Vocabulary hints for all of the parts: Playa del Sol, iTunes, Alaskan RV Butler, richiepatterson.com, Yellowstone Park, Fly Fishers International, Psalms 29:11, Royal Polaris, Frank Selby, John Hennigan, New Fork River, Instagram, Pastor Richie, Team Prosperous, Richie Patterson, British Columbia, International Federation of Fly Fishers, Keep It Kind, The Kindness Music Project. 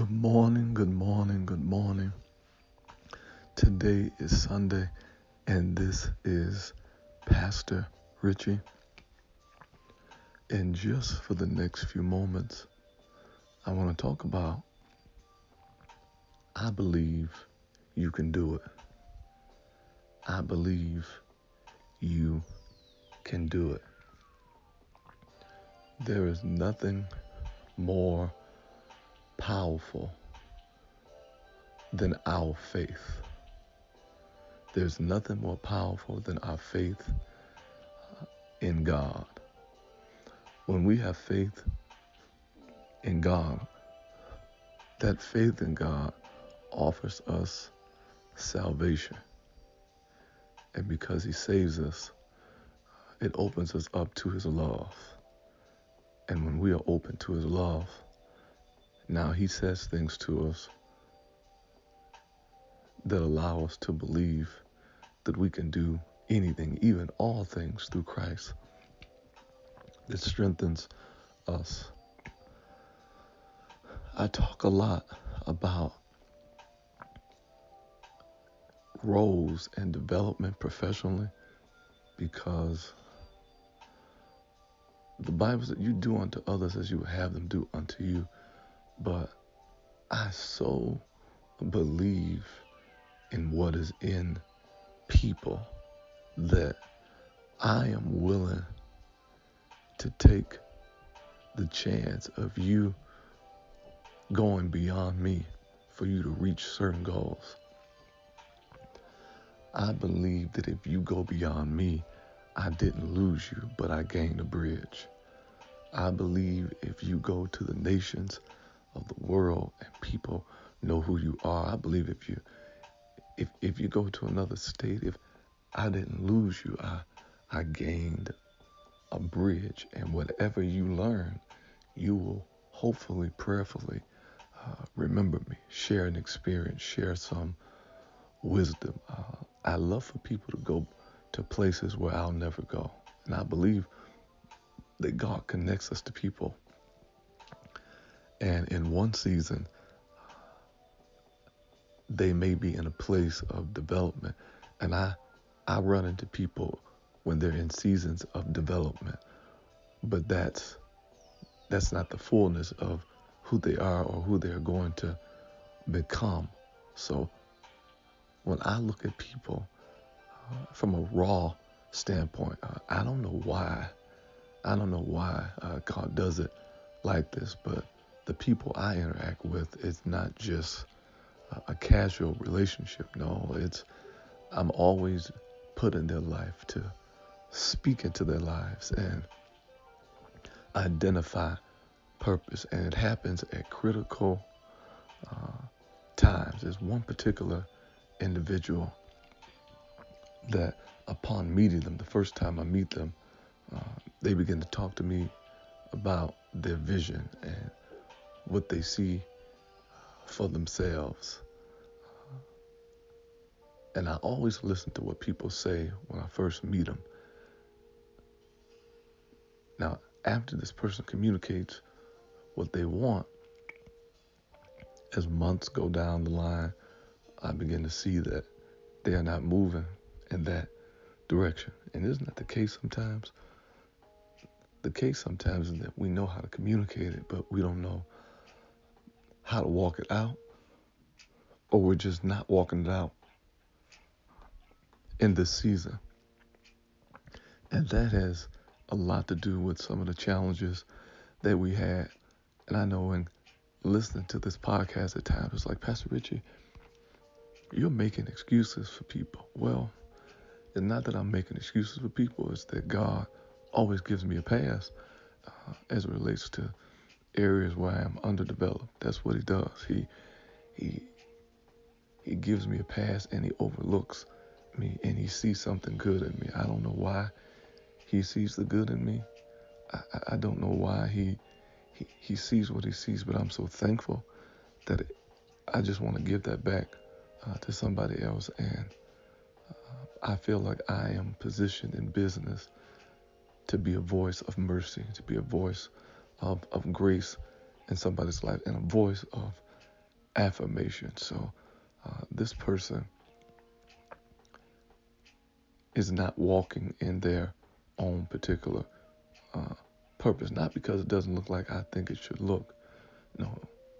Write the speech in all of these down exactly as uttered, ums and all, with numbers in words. Good morning, good morning, good morning. Today is Sunday, and this is Pastor Richie. And just for the next few moments, I want to talk about I believe you can do it. I believe you can do it. There is nothing more powerful than our faith. There's nothing more powerful than our faith in God. When we have faith in God, that faith in God offers us salvation. And because he saves us, it opens us up to his love. And when we are open to his love, now he says things to us that allow us to believe that we can do anything, even all things, through Christ. It strengthens us. I talk a lot about roles and development professionally because the Bible says, "You do unto others as you would have them do unto you." But I so believe in what is in people that I am willing to take the chance of you going beyond me for you to reach certain goals. I believe that if you go beyond me, I didn't lose you, but I gained a bridge. I believe if you go to the nations of the world and people know who you are. I believe if you if if you go to another state, if I didn't lose you, I I gained a bridge. And whatever you learn, you will hopefully, prayerfully uh, remember me, share an experience, share some wisdom. Uh, I love for people to go to places where I'll never go. And I believe that God connects us to people. And in one season, they may be in a place of development. And I I run into people when they're in seasons of development. But that's that's not the fullness of who they are or who they're going to become. So when I look at people uh, from a raw standpoint, uh, I don't know why. I don't know why uh, God does it like this, but the people I interact with, it's not just a casual relationship. No, it's I'm always put in their life to speak into their lives and identify purpose. And it happens at critical uh, times. There's one particular individual that upon meeting them, the first time I meet them, uh, they begin to talk to me about their vision and what they see for themselves. And I always listen to what people say when I first meet them. Now, after this person communicates what they want, as months go down the line, I begin to see that they are not moving in that direction. And isn't that the case sometimes? The case sometimes is that we know how to communicate it, but we don't know how to walk it out, or we're just not walking it out in this season. And that has a lot to do with some of the challenges that we had. And I know in listening to this podcast at times, it's like, Pastor Richie, you're making excuses for people. Well, it's not that I'm making excuses for people, it's that God always gives me a pass uh, as it relates to areas where I am underdeveloped. That's what he does. He he he gives me a pass and he overlooks me and he sees something good in me. I don't know why he sees the good in me. I, I don't know why he, he he sees what he sees, but I'm so thankful that it, I just want to give that back uh, to somebody else. And uh, I feel like I am positioned in business to be a voice of mercy, to be a voice Of, of grace in somebody's life, and a voice of affirmation. So uh, this person is not walking in their own particular uh, purpose, not because it doesn't look like I think it should look, no,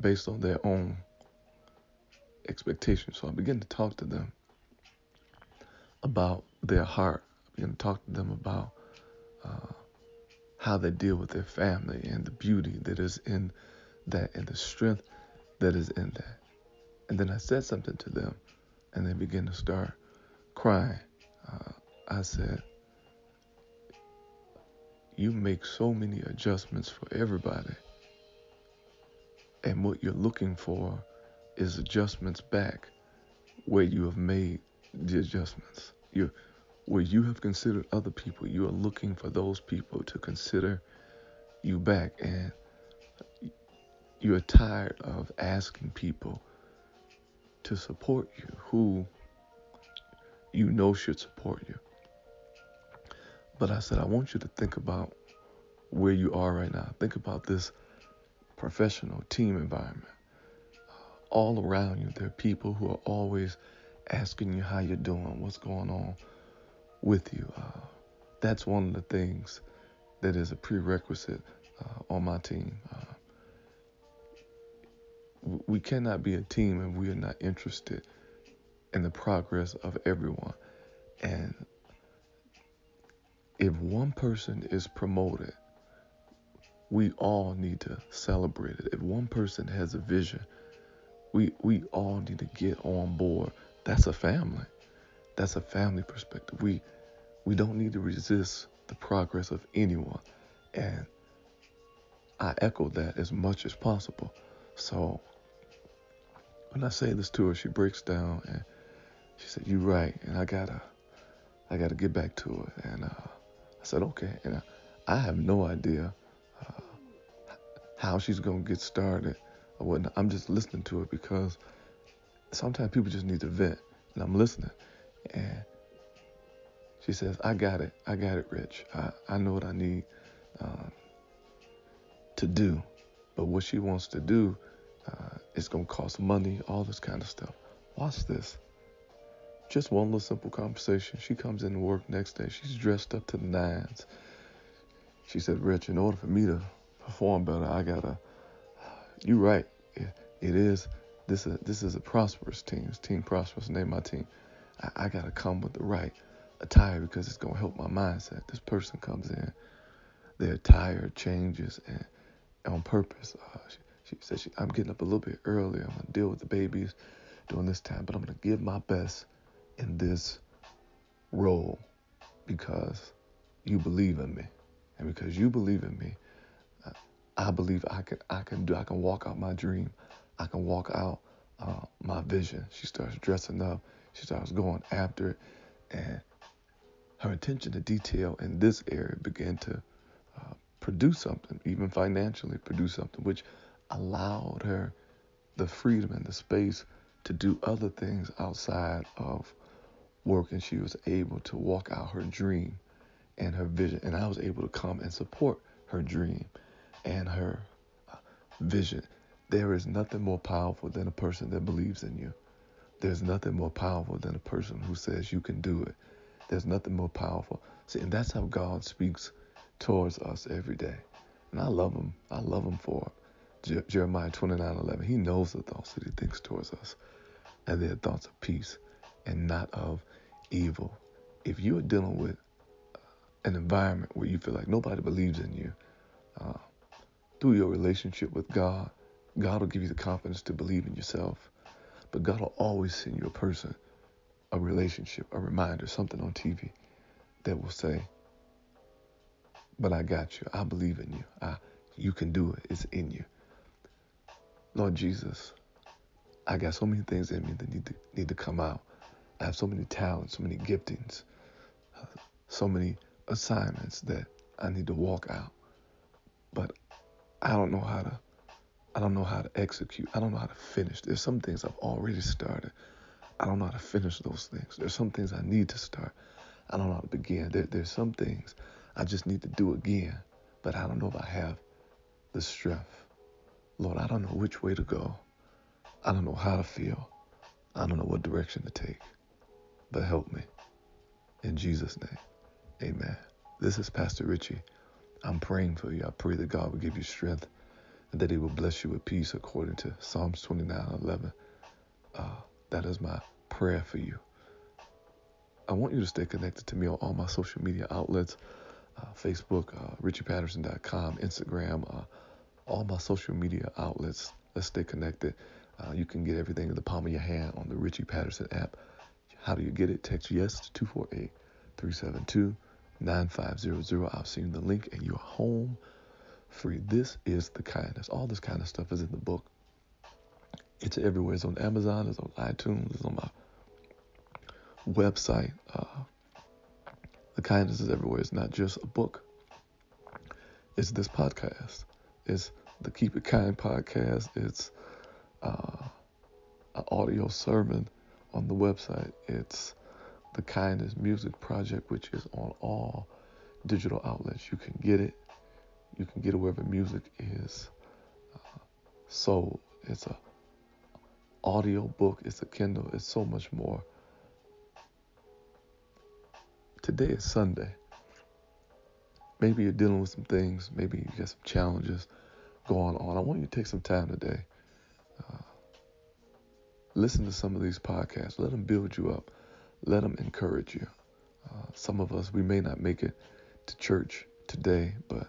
based on their own expectations. So I begin to talk to them about their heart. I begin to talk to them about uh, how they deal with their family and the beauty that is in that and the strength that is in that. And then I said something to them and they begin to start crying. Uh, I said, you make so many adjustments for everybody, and what you're looking for is adjustments back where you have made the adjustments. You're, where you have considered other people, you are looking for those people to consider you back, and you're tired of asking people to support you who you know should support you. But I said, I want you to think about where you are right now. Think about this professional team environment. All around you, there are people who are always asking you how you're doing, what's going on with you. Uh, that's one of the things that is a prerequisite uh, on my team. Uh, we cannot be a team if we are not interested in the progress of everyone. And if one person is promoted, we all need to celebrate it. If one person has a vision, we we all need to get on board. That's a family. That's a family perspective. We we don't need to resist the progress of anyone. And I echo that as much as possible. So when I say this to her, she breaks down and she said, "You're right, and I gotta I gotta get back to it." And uh, I said, okay, and I, I have no idea uh, how she's going to get started or whatnot. I'm just listening to it because sometimes people just need to vent, and I'm listening. And she says, I got it. I got it, Rich. I, I know what I need um, to do. But what she wants to do uh, is going to cost money, all this kind of stuff. Watch this. Just one little simple conversation. She comes into work next day. She's dressed up to the nines. She said, Rich, in order for me to perform better, I gotta, you're right. It, it is, this is, this is a prosperous team. It's Team Prosperous, name my team. I, I gotta come with the right attire because it's gonna help my mindset. This person comes in, their attire changes and, and on purpose. Uh, she, she said, she, I'm getting up a little bit earlier. I'm gonna deal with the babies during this time, but I'm gonna give my best in this role because you believe in me, and because you believe in me, I believe I can I can do I can walk out my dream, I can walk out uh, my vision. She starts dressing up, she starts going after it, and her attention to detail in this area began to uh, produce something, even financially produce something, which allowed her the freedom and the space to do other things outside of work, and she was able to walk out her dream and her vision, and I was able to come and support her dream and her vision. There is nothing more powerful than a person that believes in you. There's nothing more powerful than a person who says you can do it. There's nothing more powerful. See, and that's how God speaks towards us every day, and I love him. I love him for Je- Jeremiah twenty-nine eleven. He knows the thoughts that he thinks towards us, and their thoughts of peace and not of evil. If you're dealing with an environment where you feel like nobody believes in you, uh, through your relationship with God, God will give you the confidence to believe in yourself. But God will always send you a person, a relationship, a reminder, something on T V that will say, but I got you. I believe in you. I, you can do it. It's in you. Lord Jesus, I got so many things in me that need to need to come out. I have so many talents, so many giftings, uh, so many assignments that I need to walk out. But I don't know how to, I don't know how to execute. I don't know how to finish. There's some things I've already started. I don't know how to finish those things. There's some things I need to start. I don't know how to begin. There, there's some things I just need to do again, but I don't know if I have the strength. Lord, I don't know which way to go. I don't know how to feel. I don't know what direction to take, but help me. In Jesus' name, amen. This is Pastor Richie. I'm praying for you. I pray that God will give you strength and that he will bless you with peace according to Psalms twenty-nine eleven. Uh, that is my prayer for you. I want you to stay connected to me on all my social media outlets, uh, Facebook, uh, richie patterson dot com, Instagram, uh, all my social media outlets. Let's stay connected. Uh, you can get everything in the palm of your hand on the Richie Patterson app. How do you get it? Text YES to two four eight, three seven two, nine five zero zero. I'll send you the link and you're home free. This is The Kindness. All this kind of stuff is in the book. It's everywhere. It's on Amazon. It's on iTunes. It's on my website. Uh, the Kindness is everywhere. It's not just a book. It's this podcast. It's the Keep It Kind podcast. It's uh, an audio sermon on the website. It's The Kindness Music Project, which is on all digital outlets. You can get it. You can get it wherever music is uh, sold. It's a audio book. It's a Kindle. It's so much more. Today is Sunday. Maybe you're dealing with some things. Maybe you got some challenges going on. I want you to take some time today. Uh, listen to some of these podcasts. Let them build you up. Let them encourage you. Uh, some of us, we may not make it to church today, but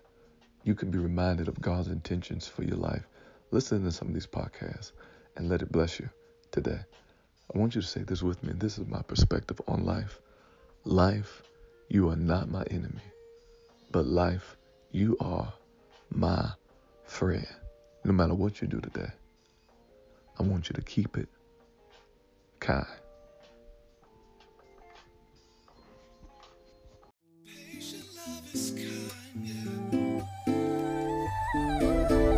you can be reminded of God's intentions for your life. Listen to some of these podcasts and let it bless you today. I want you to say this with me. This is my perspective on life. Life, you are not my enemy, but life, you are my friend. No matter what you do today, I want you to keep it kind. Patient love is kind, yeah.